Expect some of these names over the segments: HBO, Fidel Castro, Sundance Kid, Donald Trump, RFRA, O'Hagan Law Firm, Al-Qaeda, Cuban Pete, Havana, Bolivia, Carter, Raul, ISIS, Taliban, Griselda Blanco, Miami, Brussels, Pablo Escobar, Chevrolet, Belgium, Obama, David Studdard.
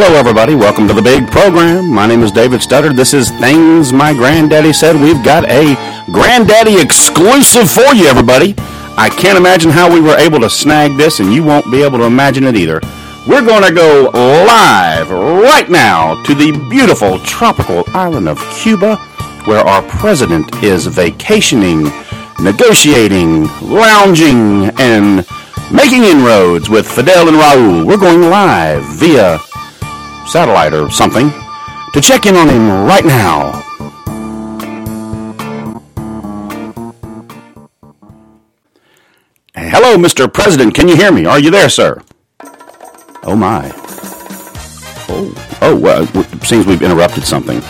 Hello, everybody. Welcome to the big program. My name is David Studdard. This is Things My Granddaddy Said. We've got a Granddaddy exclusive for you, everybody. I can't imagine how we were able to snag this, and you won't be able to imagine it either. We're going to go live right now to the beautiful tropical island of Cuba, where our president is vacationing, negotiating, lounging, and making inroads with Fidel and Raul. We're going live via satellite or something to check in on him right now. Hello, Mr. President. Can you hear me? Are you there, sir? Oh, my. Oh, well, it seems we've interrupted something.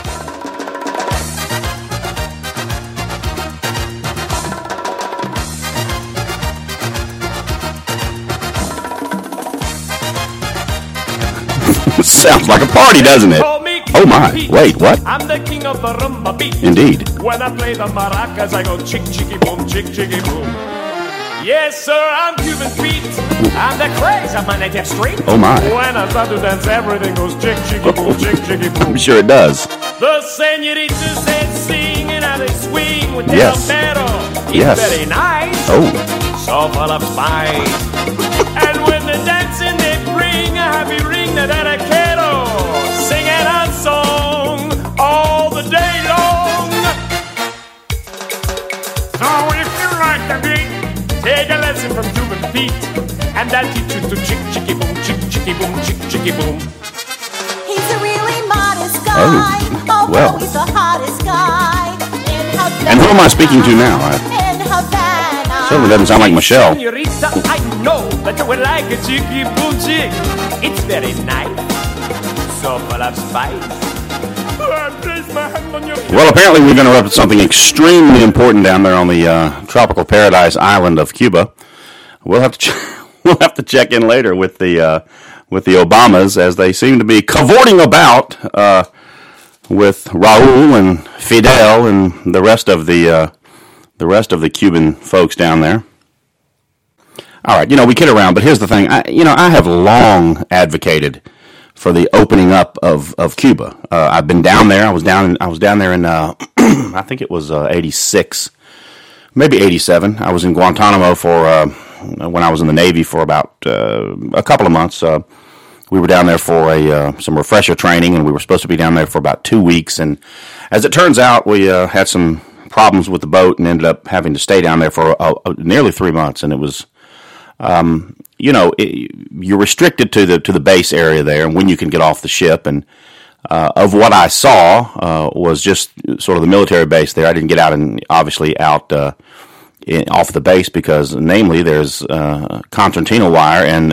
Sounds like a party, doesn't it? Oh my, wait, what? I'm the king of the rumba beat. Indeed. When I play the maracas, I go chick, chicky, boom, chick, chicky, boom. Yes, sir, I'm Cuban Pete. I'm the craze of my native street. Oh my. When I start to dance, everything goes chick, chicky, boom, chick, chicky, boom. I'm sure it does. The senoritas they sing and I they swing with their sombrero. Yes. It's very nice. Oh. So full of spice. And when they're dancing, they bring a happy ring that I can. Singing a song all the day long. So if you like the beat, take a lesson from Cuban Pete, and I'll teach you to chick, chicky, boom, chick, chicky, boom, chick, chicky, boom. He's a really modest guy. Oh, well. He's the hottest guy. And who am I speaking to now? Certainly doesn't sound like Michelle. Senorita, I know that you would like a chicky, boom, chick. It's very nice. Well, apparently we've interrupted something extremely important down there on the tropical paradise island of Cuba. We'll have to check in later with the Obamas, as they seem to be cavorting about with Raul and Fidel and the rest of the Cuban folks down there. All right, we kid around, but here's the thing. I have long advocated for the opening up of Cuba. I've been down there. I was down there in I think it was 86, maybe 87. I was in Guantanamo for when I was in the Navy for about a couple of months. We were down there for some refresher training, and we were supposed to be down there for about 2 weeks. And as it turns out, we had some problems with the boat and ended up having to stay down there for nearly 3 months. And it was you're restricted to the base area there and when you can get off the ship. And of what I saw was just sort of the military base there. I didn't get out and obviously out off the base because, namely, there's concertina wire and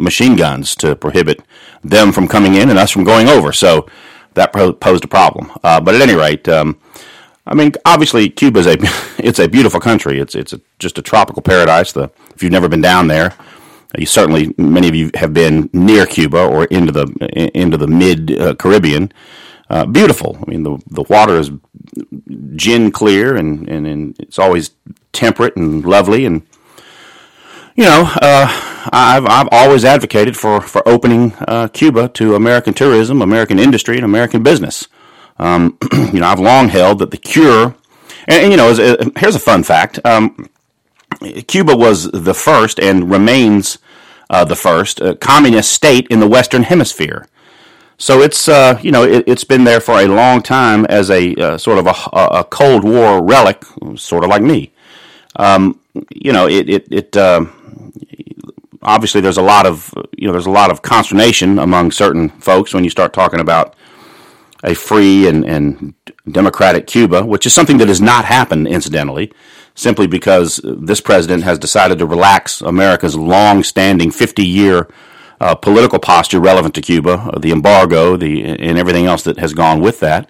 machine guns to prohibit them from coming in and us from going over. So that posed a problem. But at any rate, obviously, Cuba it's a beautiful country. It's just a tropical paradise. If you've never been down there, many of you have been near Cuba or into the mid Caribbean. Beautiful. I mean, the water is gin clear and it's always temperate and lovely. And I've always advocated for opening Cuba to American tourism, American industry, and American business. I've long held that the cure, here's a fun fact. Cuba was the first and remains the first communist state in the Western Hemisphere. So it's been there for a long time as a sort of a Cold War relic, sort of like me. Obviously there's a lot of consternation among certain folks when you start talking about a free and democratic Cuba, which is something that has not happened, incidentally, simply because this president has decided to relax America's long-standing 50-year political posture relevant to Cuba, the embargo, and everything else that has gone with that.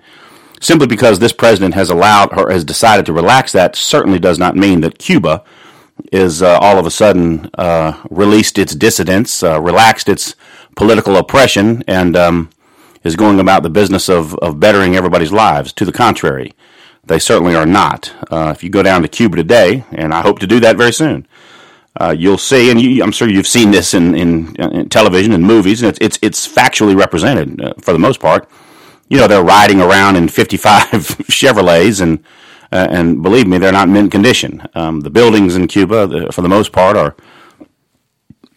Simply because this president has decided to relax that certainly does not mean that Cuba is all of a sudden released its dissidents, relaxed its political oppression, and is going about the business of bettering everybody's lives. To the contrary, they certainly are not. If you go down to Cuba today, and I hope to do that very soon, You'll see, and I'm sure you've seen this in television and movies, and it's factually represented for the most part. You know, they're riding around in 55 Chevrolets, and believe me, they're not in mint condition. The buildings in Cuba, for the most part, are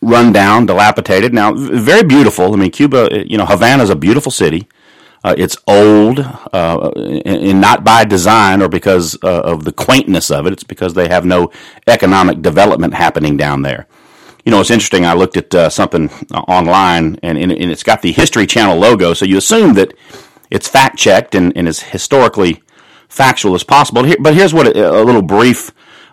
run down, dilapidated. Now, very beautiful. I mean, Cuba, you know, Havana's a beautiful city. It's old, and not by design or because of the quaintness of it. It's because they have no economic development happening down there. You know, it's interesting. I looked at something online, and it's got the History Channel logo, so you assume that it's fact-checked and is historically factual as possible. But here's what a little brief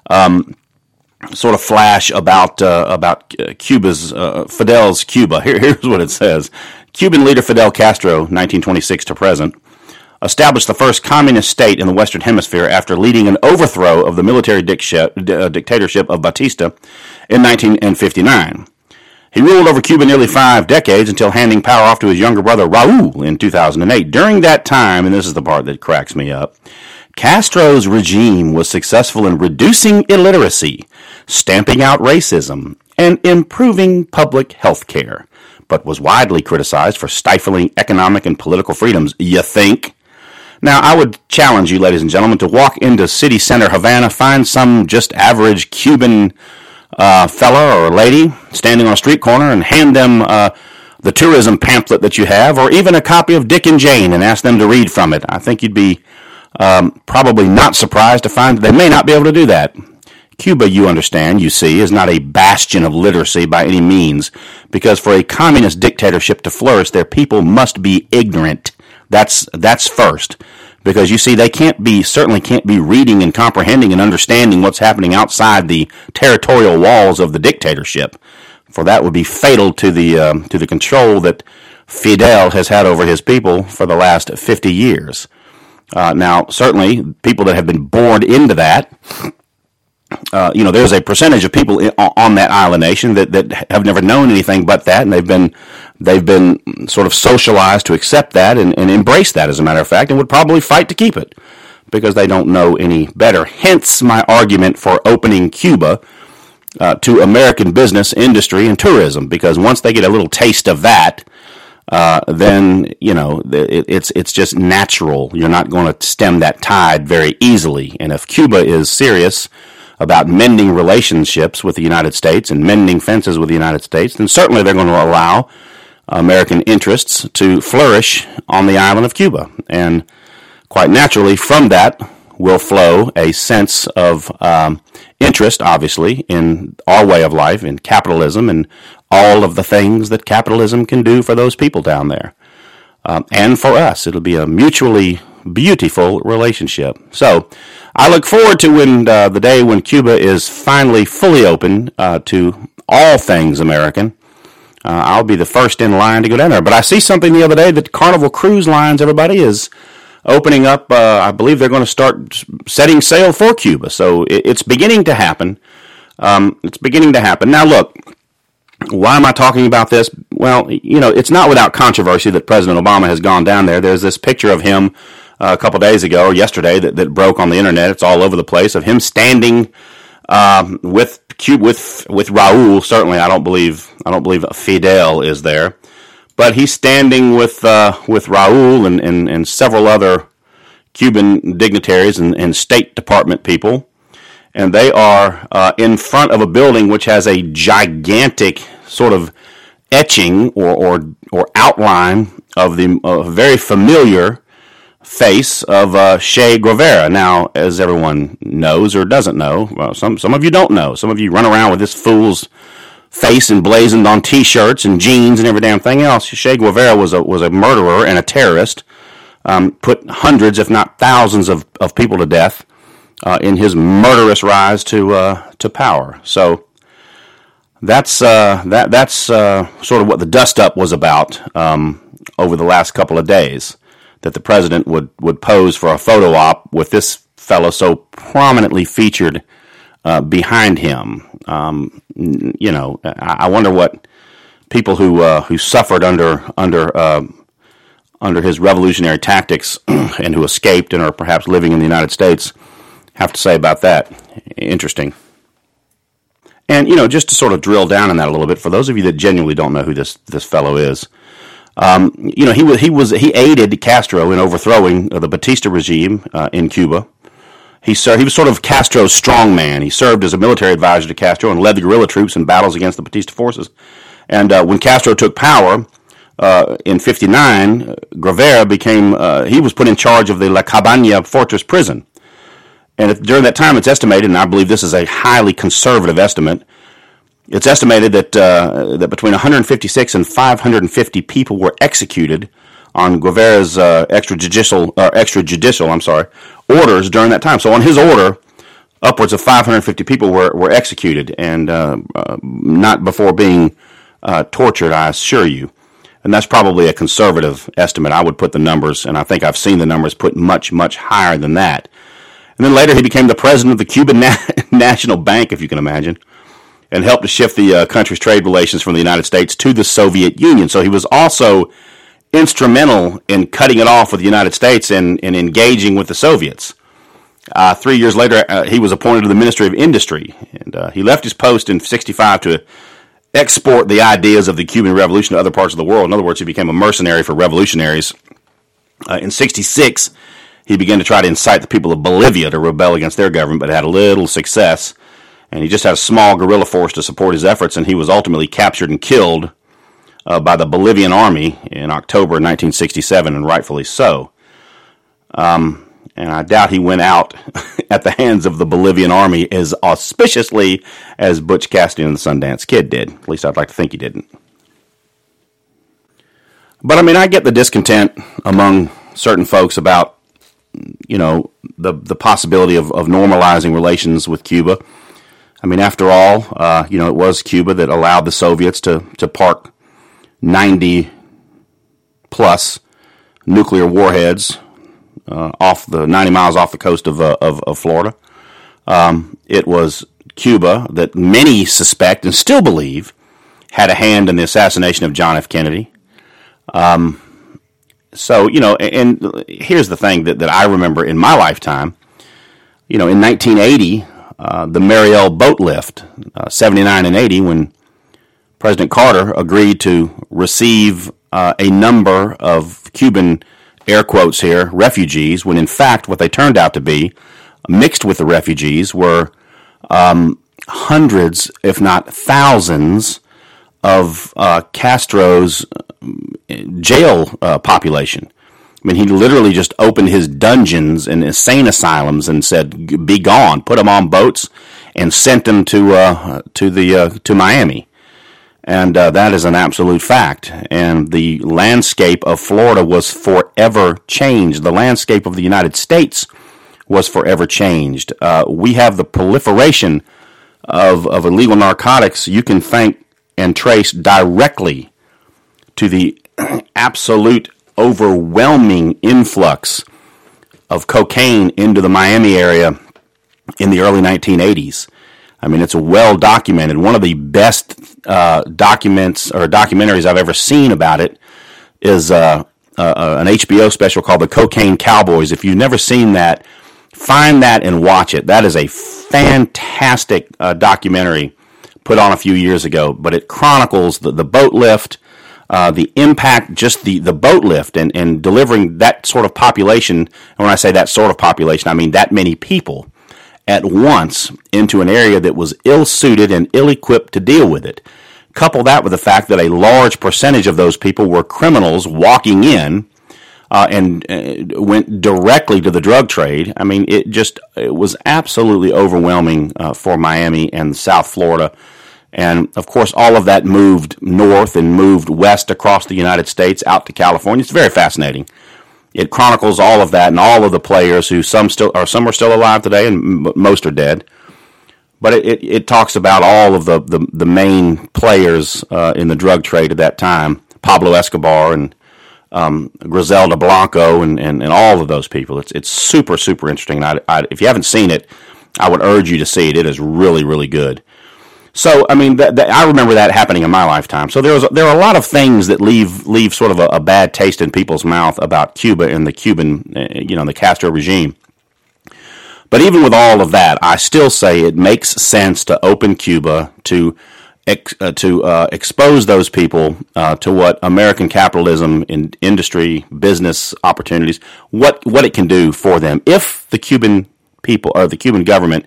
sort of flash about Cuba's Fidel's Cuba. Here's what it says. Cuban leader Fidel Castro, 1926 to present, established the first communist state in the Western Hemisphere after leading an overthrow of the military dictatorship of Batista in 1959. He ruled over Cuba nearly 5 decades until handing power off to his younger brother Raul in 2008. During that time, and this is the part that cracks me up, Castro's regime was successful in reducing illiteracy, stamping out racism, and improving public health care, but was widely criticized for stifling economic and political freedoms, you think? Now, I would challenge you, ladies and gentlemen, to walk into city center Havana, find some just average Cuban fella or lady standing on a street corner and hand them the tourism pamphlet that you have, or even a copy of Dick and Jane, and ask them to read from it. I think you'd be probably not surprised to find that they may not be able to do that. Cuba, you understand, you see, is not a bastion of literacy by any means, because for a communist dictatorship to flourish, their people must be ignorant. That's first, because you see, they certainly can't be reading and comprehending and understanding what's happening outside the territorial walls of the dictatorship, for that would be fatal to the control that Fidel has had over his people for the last 50 years. Now, certainly, people that have been born into that. You know, there's a percentage of people on that island nation that have never known anything but that, and they've been sort of socialized to accept that and embrace that, as a matter of fact, and would probably fight to keep it because they don't know any better. Hence my argument for opening Cuba to American business, industry, and tourism, because once they get a little taste of that, then, you know, it's just natural. You're not going to stem that tide very easily, and if Cuba is serious about mending relationships with the United States and mending fences with the United States, then certainly they're going to allow American interests to flourish on the island of Cuba. And quite naturally, from that will flow a sense of interest, obviously, in our way of life, in capitalism, and all of the things that capitalism can do for those people down there. And for us, it'll be a mutually beautiful relationship. So I look forward to when the day when Cuba is finally fully open to all things American. I'll be the first in line to go down there. But I see something the other day that Carnival Cruise Lines, everybody, is opening up. I believe they're going to start setting sail for Cuba. So it's beginning to happen. It's beginning to happen. Now, look, why am I talking about this? Well, you know, it's not without controversy that President Obama has gone down there. There's this picture of him a couple days ago or yesterday that broke on the internet. It's all over the place of him standing with Raul. Certainly, I don't believe Fidel is there, but he's standing with Raul and several other Cuban dignitaries and State Department people, and they are in front of a building which has a gigantic sort of etching or outline of the very familiar face of Che Guevara. Now, as everyone knows or doesn't know, well, some of you don't know. Some of you run around with this fool's face emblazoned on T-shirts and jeans and every damn thing else. Che Guevara was a murderer and a terrorist, put hundreds, if not thousands, of people to death in his murderous rise to power. So that's sort of what the dust-up was about over the last couple of days, that the president would pose for a photo op with this fellow so prominently featured behind him. You know, I wonder what people who suffered under his revolutionary tactics and who escaped and are perhaps living in the United States have to say about that. Interesting. And, you know, just to sort of drill down on that a little bit, for those of you that genuinely don't know who this fellow is, you know, he aided Castro in overthrowing the Batista regime in Cuba. He was sort of Castro's strongman. He served as a military advisor to Castro and led the guerrilla troops in battles against the Batista forces. And when Castro took power in '59, Guevara he was put in charge of the La Cabana Fortress prison. And during that time, it's estimated, and I believe this is a highly conservative estimate, it's estimated that between 156 and 550 people were executed on Guevara's extrajudicial orders during that time. So on his order, upwards of 550 people were executed, and not before being tortured, I assure you. And that's probably a conservative estimate. I would put the numbers, and I think I've seen the numbers put much, much higher than that. And then later he became the president of the Cuban National Bank, if you can imagine, and helped to shift the country's trade relations from the United States to the Soviet Union. So he was also instrumental in cutting it off with the United States and engaging with the Soviets. 3 years later, he was appointed to the Ministry of Industry, and he left his post in '65 to export the ideas of the Cuban Revolution to other parts of the world. In other words, he became a mercenary for revolutionaries. In '66, he began to try to incite the people of Bolivia to rebel against their government, but had little success. And he just had a small guerrilla force to support his efforts, and he was ultimately captured and killed by the Bolivian army in October 1967, and rightfully so. And I doubt he went out at the hands of the Bolivian army as auspiciously as Butch Cassidy and the Sundance Kid did. At least I'd like to think he didn't. But, I mean, I get the discontent among certain folks about, you know, the possibility of normalizing relations with Cuba. I mean, after all, you know, it was Cuba that allowed the Soviets to park 90-plus nuclear warheads off the 90 miles off the coast of Florida. It was Cuba that many suspect and still believe had a hand in the assassination of John F. Kennedy. So, you know, and here's the thing that I remember in my lifetime. You know, in 1980, the Mariel boat lift, 79 and 80, when President Carter agreed to receive a number of Cuban, air quotes here, refugees, when in fact what they turned out to be, mixed with the refugees, were hundreds, if not thousands, of Castro's jail population. I mean, he literally just opened his dungeons and insane asylums and said, "Be gone!" Put them on boats and sent them to Miami. And that is an absolute fact. And the landscape of Florida was forever changed. The landscape of the United States was forever changed. We have the proliferation of illegal narcotics. You can thank and trace directly to the absolute overwhelming influx of cocaine into the Miami area in the early 1980s. I mean, it's well documented. One of the best documents or documentaries I've ever seen about it is an HBO special called The Cocaine Cowboys. If you've never seen that, find that and watch it. That is a fantastic documentary put on a few years ago, but it chronicles the boat lift, the impact, just the boat lift and delivering that sort of population. And when I say that sort of population, I mean that many people at once into an area that was ill-suited and ill-equipped to deal with it. Couple that with the fact that a large percentage of those people were criminals walking in and went directly to the drug trade. I mean, it was absolutely overwhelming for Miami and South Florida. And, of course, all of that moved north and moved west across the United States out to California. It's very fascinating. It chronicles all of that and all of the players who some are still alive today and most are dead. But it talks about all of the main players in the drug trade at that time, Pablo Escobar and Griselda Blanco and all of those people. It's super, super interesting. And if you haven't seen it, I would urge you to see it. It is really, really good. So, I mean, I remember that happening in my lifetime. So there are a lot of things that leave sort of a bad taste in people's mouth about Cuba and the Castro regime. But even with all of that, I still say it makes sense to open Cuba to expose those people to what American capitalism in industry, business opportunities, what it can do for them if the Cuban people or the Cuban government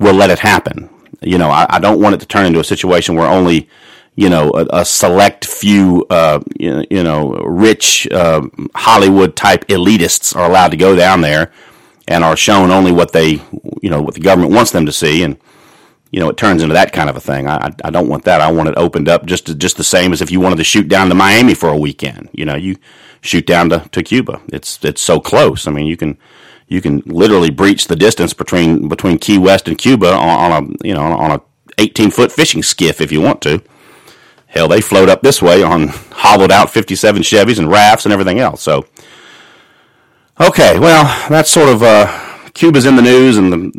will let it happen. You know, I don't want it to turn into a situation where only, you know, a select few, you know, rich Hollywood type elitists are allowed to go down there and are shown only what they, you know, what the government wants them to see, and you know, it turns into that kind of a thing. I don't want that. I want it opened up just the same as if you wanted to shoot down to Miami for a weekend. You know, you shoot down to Cuba. It's so close. I mean, you can literally breach the distance between Key West and Cuba on a 18-foot fishing skiff if you want to. Hell, they float up this way on hollowed out 57 Chevys and rafts and everything else. So, okay, well, that's sort of Cuba's in the news, and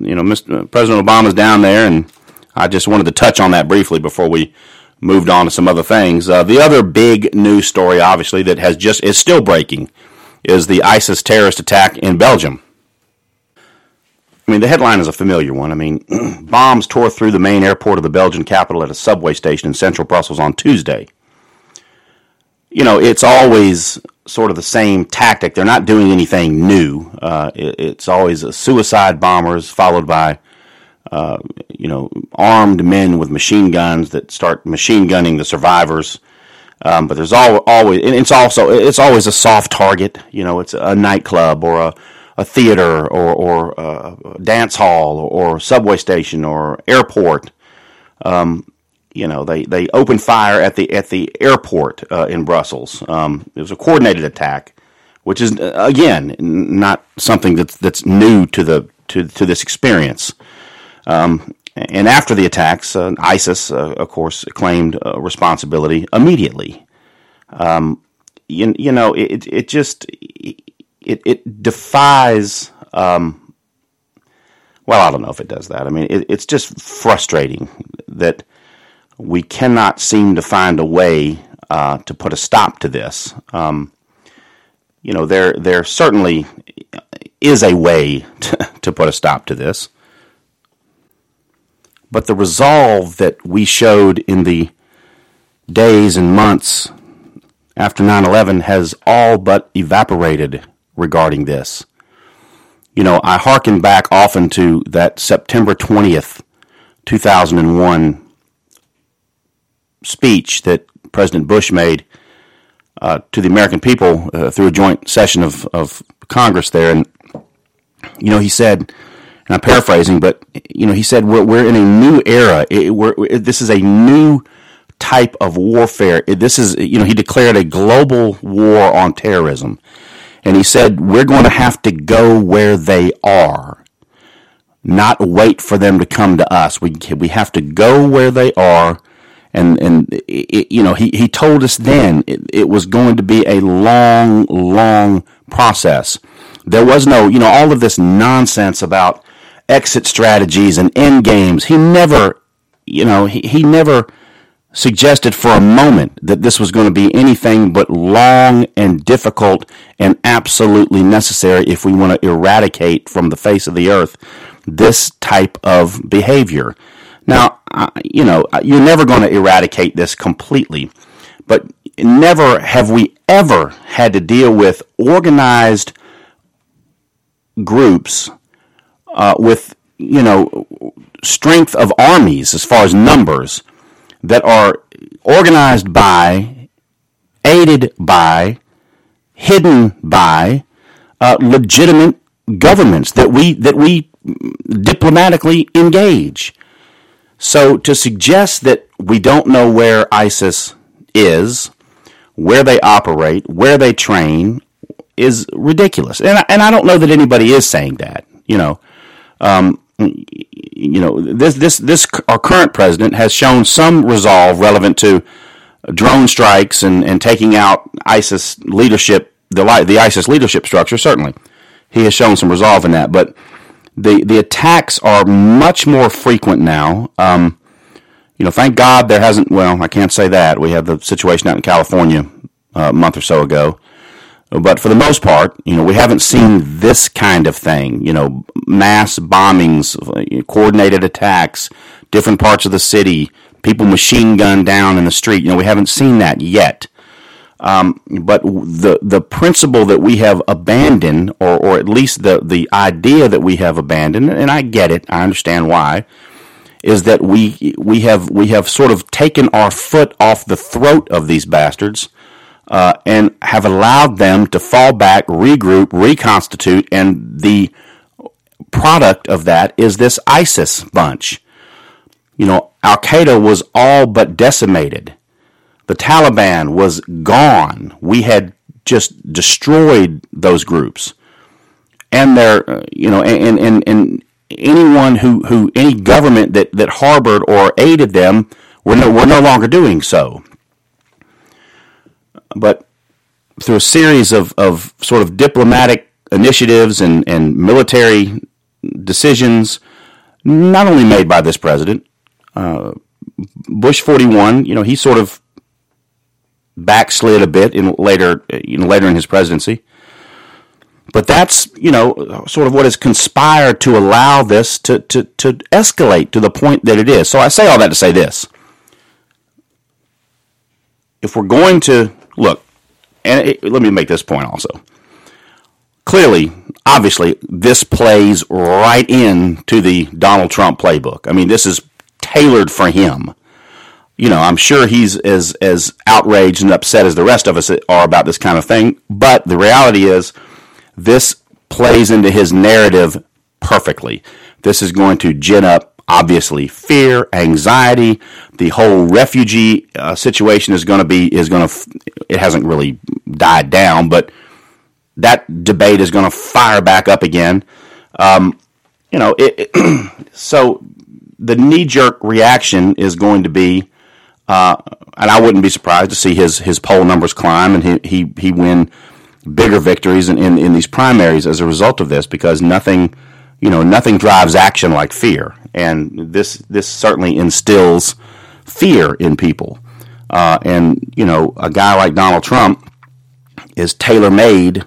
President Obama's down there, and I just wanted to touch on that briefly before we moved on to some other things. The other big news story, obviously, that is still breaking, is the ISIS terrorist attack in Belgium. I mean, the headline is a familiar one. I mean, bombs tore through the main airport of the Belgian capital at a subway station in central Brussels on Tuesday. You know, it's always sort of the same tactic. They're not doing anything new. It's always suicide bombers followed by, armed men with machine guns that start machine gunning the survivors. But there's always, and it's always a soft target. You know, it's a nightclub or a theater or a dance hall or subway station or airport. They opened fire at the airport in Brussels. It was a coordinated attack, which is again not something that's new to this experience. And after the attacks, ISIS, of course, claimed responsibility immediately. It defies. Well, I don't know if it does that. I mean, it's just frustrating that we cannot seem to find a way to put a stop to this. There certainly is a way to put a stop to this. But the resolve that we showed in the days and months after 9/11 has all but evaporated regarding this. You know, I hearken back often to that September 20th, 2001 speech that President Bush made to the American people through a joint session of Congress there. And, you know, he said, and I'm paraphrasing, but, you know, he said, we're in a new era. This is a new type of warfare. He declared a global war on terrorism. And he said, we're going to have to go where they are, not wait for them to come to us. We have to go where they are. He told us then it was going to be a long, long process. There was no, you know, all of this nonsense about exit strategies and end games. He never, you know, he never suggested for a moment that this was going to be anything but long and difficult and absolutely necessary if we want to eradicate from the face of the earth this type of behavior. Now, you know, you're never going to eradicate this completely, but never have we ever had to deal with organized groups with, you know, strength of armies as far as numbers that are organized by, aided by, hidden by legitimate governments that we diplomatically engage. So to suggest that we don't know where ISIS is, where they operate, where they train, is ridiculous. And I don't know that anybody is saying that. This our current president has shown some resolve relevant to drone strikes and taking out ISIS leadership, the ISIS leadership structure. Certainly, he has shown some resolve in that, but The attacks are much more frequent now. Thank God there hasn't. Well, I can't say that. We had the situation out in California a month or so ago But for the most part, you know, we haven't seen this kind of thing, you know, mass bombings, coordinated attacks, different parts of the city, people machine gunned down in the street. You know, we haven't seen that yet. But the principle that we have abandoned, or at least the idea that we have abandoned, and I get it, I understand why, is that we have sort of taken our foot off the throat of these bastards, and have allowed them to fall back, regroup, reconstitute, and the product of that is this ISIS bunch. You know, Al-Qaeda was all but decimated. The Taliban was gone. We had just destroyed those groups, and their, you know, and anyone who any government that harbored or aided them were no longer doing so. But through a series of sort of diplomatic initiatives and military decisions, not only made by this president, Bush 41, you know, he sort of backslid a bit later in his presidency. But that's, you know, sort of what has conspired to allow this to escalate to the point that it is. So I say all that to say this. If we're going to look, let me make this point also. Clearly, obviously, this plays right into the Donald Trump playbook. I mean, this is tailored for him. You know, I'm sure he's as outraged and upset as the rest of us are about this kind of thing, but the reality is this plays into his narrative perfectly. This is going to gin up, obviously, fear, anxiety. The whole refugee situation it hasn't really died down, but that debate is going to fire back up again. You know, so the knee-jerk reaction is going to be, and I wouldn't be surprised to see his poll numbers climb and he win bigger victories in these primaries as a result of this, because nothing drives action like fear, and this certainly instills fear in people. And you know, a guy like Donald Trump is tailor-made,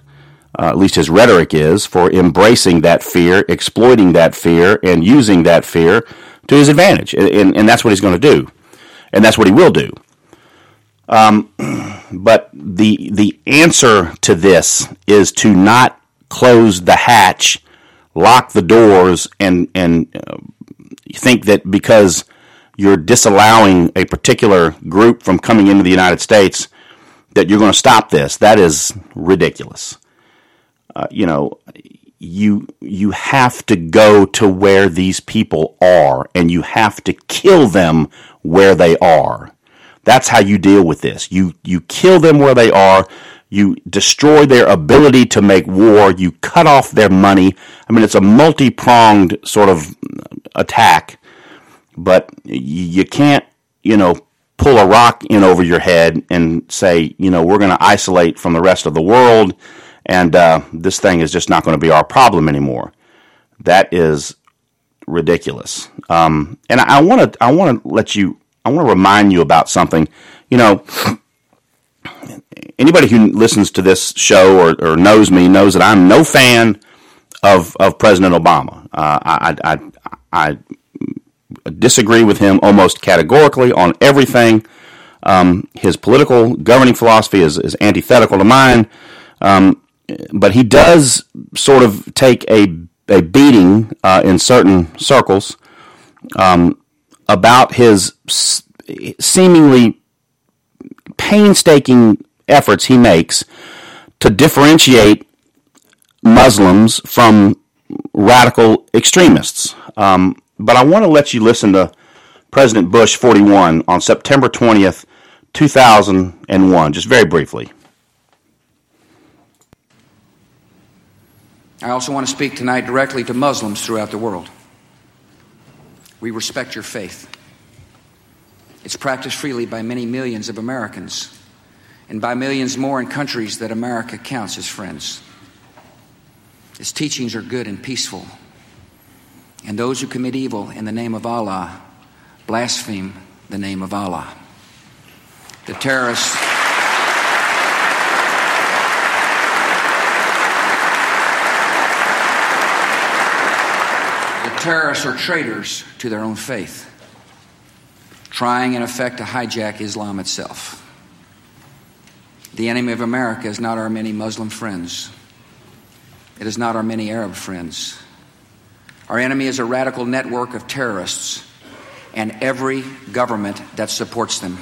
at least his rhetoric is, for embracing that fear, exploiting that fear, and using that fear to his advantage, and that's what he's going to do. And that's what he will do. But the answer to this is to not close the hatch, lock the doors, and think that because you're disallowing a particular group from coming into the United States that you're going to stop this. That is ridiculous. You know, you have to go to where these people are, and you have to kill them where they are. That's how you deal with this. You kill them where they are. You destroy their ability to make war. You cut off their money. I mean, it's a multi-pronged sort of attack, but you can't, you know, pull a rock in over your head and say, you know, we're going to isolate from the rest of the world, and this thing is just not going to be our problem anymore. That is ridiculous. And I want to remind you about something. You know, anybody who listens to this show or knows me knows that I'm no fan of President Obama. I disagree with him almost categorically on everything. His political governing philosophy is antithetical to mine. But he does sort of take a beating in certain circles about his seemingly painstaking efforts he makes to differentiate Muslims from radical extremists. But I want to let you listen to President Bush 41 on September 20th, 2001, just very briefly. I also want to speak tonight directly to Muslims throughout the world. We respect your faith. It's practiced freely by many millions of Americans, and by millions more in countries that America counts as friends. Its teachings are good and peaceful, and those who commit evil in the name of Allah blaspheme the name of Allah. The terrorists... terrorists are traitors to their own faith, trying, in effect, to hijack Islam itself. The enemy of America is not our many Muslim friends. It is not our many Arab friends. Our enemy is a radical network of terrorists and every government that supports them.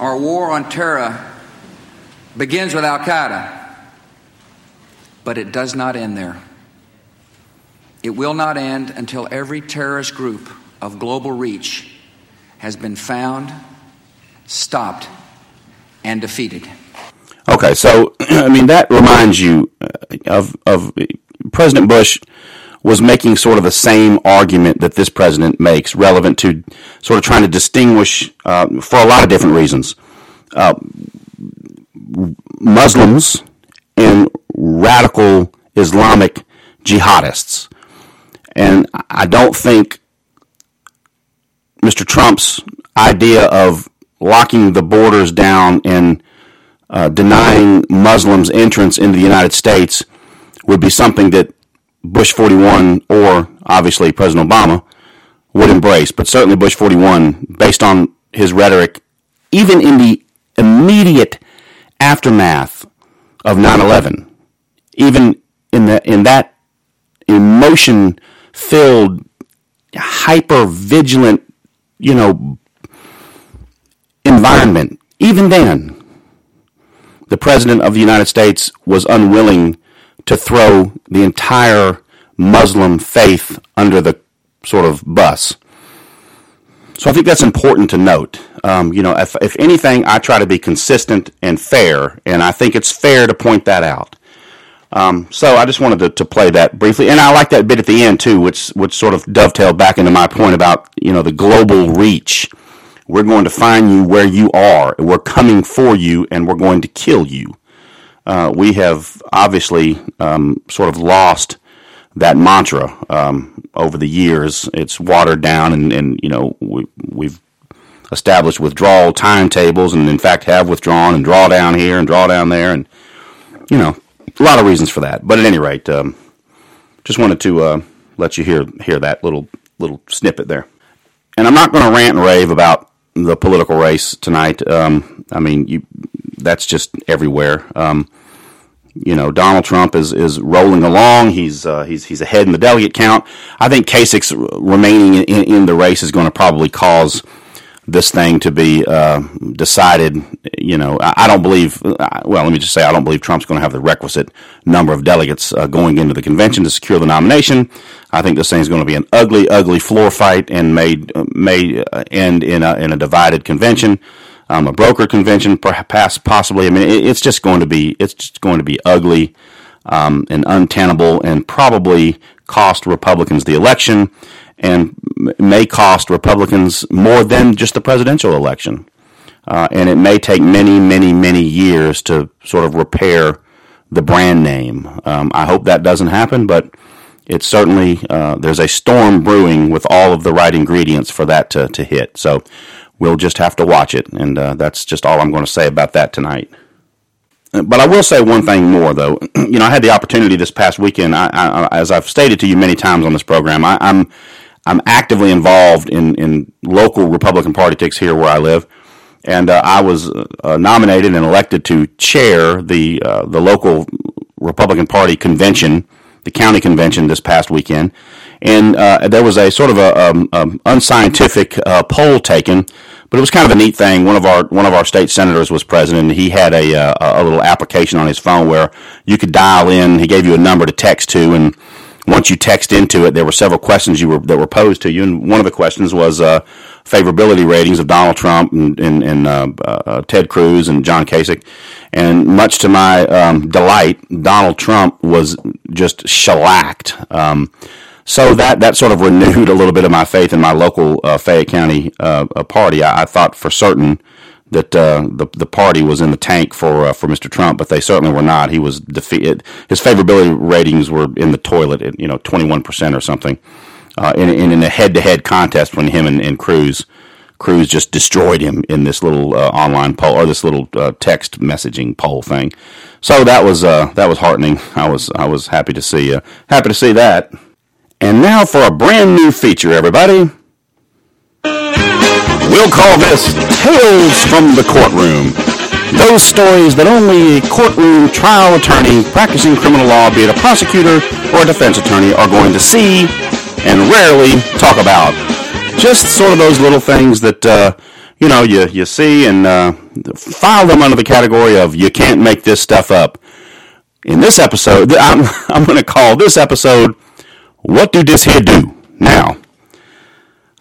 Our war on terror begins with al-Qaeda, but it does not end there. It will not end until every terrorist group of global reach has been found, stopped, and defeated. Okay, so, I mean, that reminds you of President Bush was making sort of the same argument that this president makes, relevant to sort of trying to distinguish, for a lot of different reasons, Muslims and radical Islamic jihadists. And I don't think Mr. Trump's idea of locking the borders down and denying Muslims entrance into the United States would be something that Bush 41 or, obviously, President Obama would embrace. But certainly Bush 41, based on his rhetoric, even in the immediate aftermath of 9/11, even in that emotion filled, hyper vigilant, environment. Even then, the President of the United States was unwilling to throw the entire Muslim faith under the sort of bus. So I think that's important to note. If anything, I try to be consistent and fair, and I think it's fair to point that out. So I just wanted to play that briefly, and I like that bit at the end too, which sort of dovetailed back into my point about the global reach. We're going to find you where you are. We're coming for you, and we're going to kill you. We have obviously sort of lost that mantra over the years. It's watered down, and we've established withdrawal timetables, and in fact have withdrawn and draw down here and draw down there, and a lot of reasons for that. But at any rate, just wanted to let you hear that little snippet there. And I'm not going to rant and rave about the political race tonight. That's just everywhere. Donald Trump is rolling along. He's ahead in the delegate count. I think Kasich's remaining in the race is going to probably cause this thing to be decided. I don't believe. Well, let me just say I don't believe Trump's going to have the requisite number of delegates going into the convention to secure the nomination. I think this thing's going to be an ugly, ugly floor fight, and may end in a divided convention. A broker convention, perhaps, possibly. I mean, it's just going to be ugly and untenable, and probably cost Republicans the election, and may cost Republicans more than just the presidential election. And it may take many, many, many years to sort of repair the brand name. I hope that doesn't happen, but it's certainly there's a storm brewing with all of the right ingredients for that to hit. So we'll just have to watch it, and that's just all I'm going to say about that tonight. But I will say one thing more, though. I had the opportunity this past weekend, I as I've stated to you many times on this program, I'm actively involved in local Republican politics here where I live, and I was nominated and elected to chair the local Republican Party convention, the county convention, this past weekend. And there was a sort of a unscientific poll taken, but it was kind of a neat thing. One of our state senators was president, and he had a little application on his phone where you could dial in. He gave you a number to text to, and once you text into it, there were several questions that were posed to you, and one of the questions was favorability ratings of Donald Trump and Ted Cruz and John Kasich. And much to my delight, Donald Trump was just shellacked. So that sort of renewed a little bit of my faith in my local Fayette County party. I thought for certain that the party was in the tank for Mr. Trump, but they certainly were not. He was defeated. His favorability ratings were in the toilet at 21% or something. In a head-to-head contest between him and Cruz just destroyed him in this little online poll or this little text messaging poll thing. So that was heartening. I was happy to see that. And now for a brand new feature, everybody. We'll call this Tales from the Courtroom. Those stories that only a courtroom trial attorney practicing criminal law, be it a prosecutor or a defense attorney, are going to see and rarely talk about. Just sort of those little things that, you see and file them under the category of you can't make this stuff up. In this episode, I'm going to call this episode, What Do This Here Do? Now,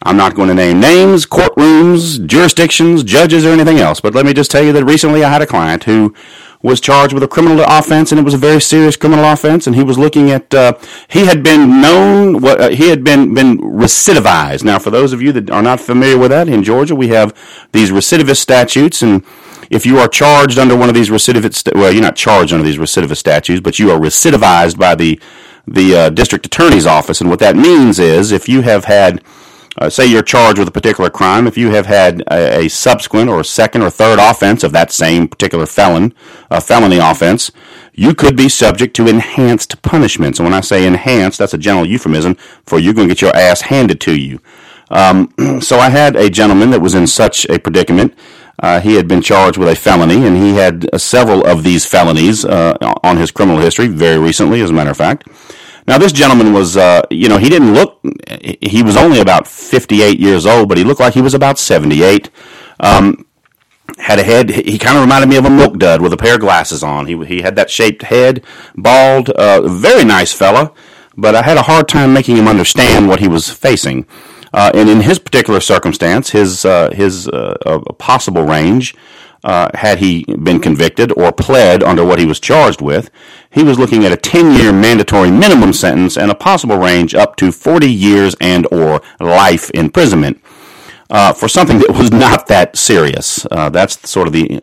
I'm not going to name names, courtrooms, jurisdictions, judges, or anything else, but let me just tell you that recently I had a client who was charged with a criminal offense, and it was a very serious criminal offense, and he was looking at, he had been recidivized. Now, for those of you that are not familiar with that, in Georgia, we have these recidivist statutes, and if you are charged under one of these you're not charged under these recidivist statutes, but you are recidivized by the district attorney's office, and what that means is if you have had, say you're charged with a particular crime, if you have had a subsequent or second or third offense of that same particular felony offense, you could be subject to enhanced punishments. And when I say enhanced, that's a general euphemism for you're going to get your ass handed to you. So I had a gentleman that was in such a predicament. He had been charged with a felony, and he had several of these felonies on his criminal history very recently, as a matter of fact. Now, this gentleman was, he didn't look, he was only about 58 years old, but he looked like he was about 78. Had a head, he kind of reminded me of a milk dud with a pair of glasses on. He had that shaped head, bald, very nice fella, but I had a hard time making him understand what he was facing. And in his particular circumstance, his possible range, had he been convicted or pled under what he was charged with, he was looking at a 10-year mandatory minimum sentence and a possible range up to 40 years and or life imprisonment for something that was not that serious. That's sort of the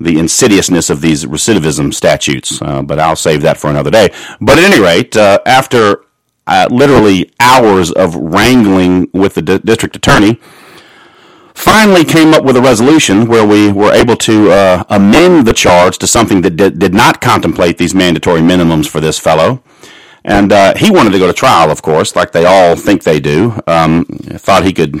insidiousness of these recidivism statutes, but I'll save that for another day. But at any rate, after literally hours of wrangling with the district attorney, finally came up with a resolution where we were able to amend the charge to something that did not contemplate these mandatory minimums for this fellow. And he wanted to go to trial, of course, like they all think they do. Thought he could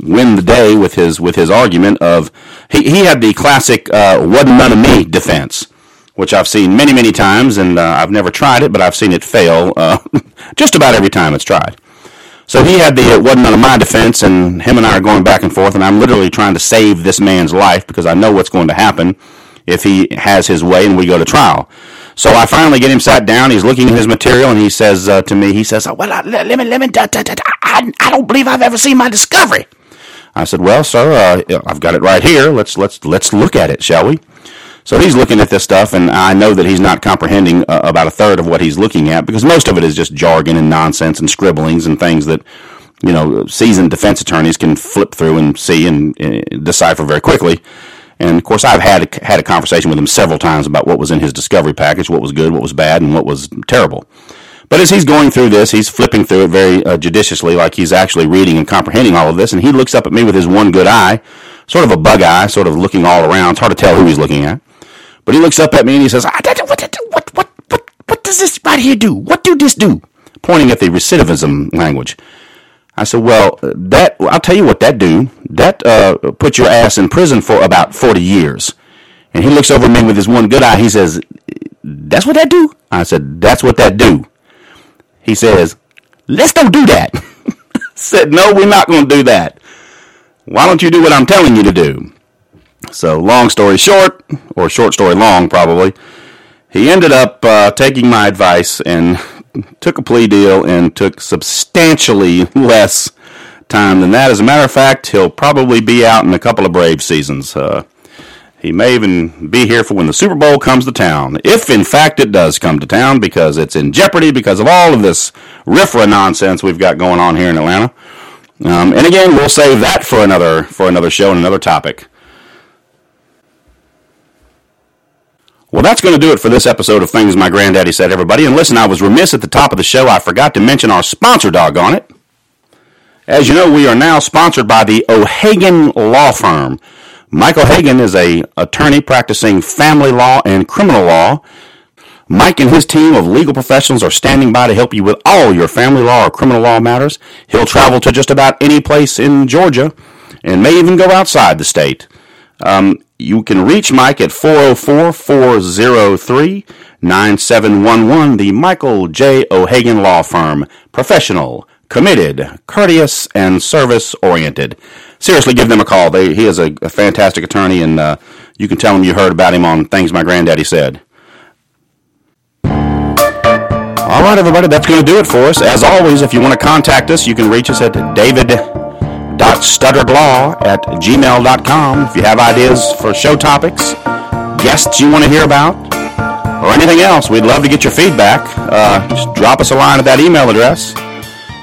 win the day with his argument of he had the classic wasn't none of me defense, which I've seen many, many times, and I've never tried it, but I've seen it fail just about every time it's tried. So he had it wasn't none of my defense, and him and I are going back and forth, and I'm literally trying to save this man's life because I know what's going to happen if he has his way and we go to trial. So I finally get him sat down. He's looking at his material, and he says to me, well, I don't believe I've ever seen my discovery. I said, well, sir, I've got it right here. Let's look at it, shall we? So he's looking at this stuff, and I know that he's not comprehending about a third of what he's looking at because most of it is just jargon and nonsense and scribblings and things that, seasoned defense attorneys can flip through and see and decipher very quickly. And, of course, I've had a conversation with him several times about what was in his discovery package, what was good, what was bad, and what was terrible. But as he's going through this, he's flipping through it very judiciously, like he's actually reading and comprehending all of this, and he looks up at me with his one good eye, sort of a bug eye, sort of looking all around. It's hard to tell who he's looking at. But he looks up at me and he says, what does this right here do? What do this do? Pointing at the recidivism language. I said, well, I'll tell you what that do. That put your ass in prison for about 40 years. And he looks over at me with his one good eye. He says, that's what that do? I said, that's what that do. He says, let's don't do that. I said, no, we're not going to do that. Why don't you do what I'm telling you to do? So long story short, or short story long probably, he ended up taking my advice and took a plea deal and took substantially less time than that. As a matter of fact, he'll probably be out in a couple of Brave seasons. He may even be here for when the Super Bowl comes to town, if in fact it does come to town, because it's in jeopardy because of all of this RFRA nonsense we've got going on here in Atlanta. And again, we'll save that for another show and another topic. Well, that's going to do it for this episode of Things My Granddaddy Said, everybody. And listen, I was remiss at the top of the show. I forgot to mention our sponsor, doggone it. As you know, we are now sponsored by the O'Hagan Law Firm. Michael Hagan is an attorney practicing family law and criminal law. Mike and his team of legal professionals are standing by to help you with all your family law or criminal law matters. He'll travel to just about any place in Georgia and may even go outside the state. You can reach Mike at 404-403-9711, the Michael J. O'Hagan Law Firm. Professional, committed, courteous, and service-oriented. Seriously, give them a call. He is a fantastic attorney, and you can tell him you heard about him on Things My Granddaddy Said. All right, everybody, that's going to do it for us. As always, if you want to contact us, you can reach us at david.studdardlaw@gmail.com. If you have ideas for show topics, guests you want to hear about, or anything else, we'd love to get your feedback. Just drop us a line at that email address.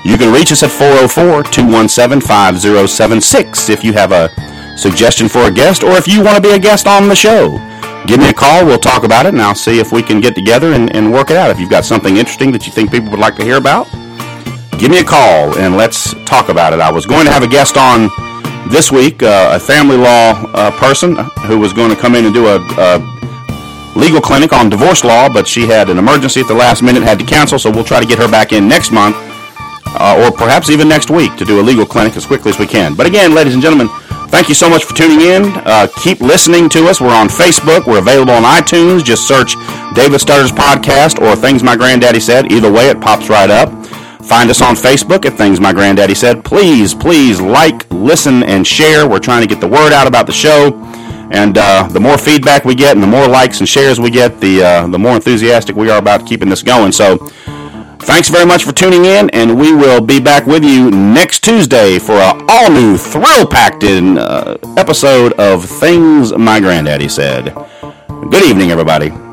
You can reach us at 404-217-5076 if you have a suggestion for a guest, or if you want to be a guest on the show. Give me a call, we'll talk about it, and I'll see if we can get together and work it out. If you've got something interesting that you think people would like to hear about, give me a call and let's talk about it. I was going to have a guest on this week, a family law person who was going to come in and do a legal clinic on divorce law, but she had an emergency at the last minute, had to cancel, so we'll try to get her back in next month, or perhaps even next week, to do a legal clinic as quickly as we can. But again, ladies and gentlemen, thank you so much for tuning in. Keep listening to us. We're on Facebook. We're available on iTunes. Just search David Studdard's Podcast or Things My Granddaddy Said. Either way, it pops right up. Find us on Facebook at Things My Granddaddy Said. Please, please like, listen, and share. We're trying to get the word out about the show. And the more feedback we get and the more likes and shares we get, the more enthusiastic we are about keeping this going. So thanks very much for tuning in, and we will be back with you next Tuesday for an all-new, thrill-packed episode of Things My Granddaddy Said. Good evening, everybody.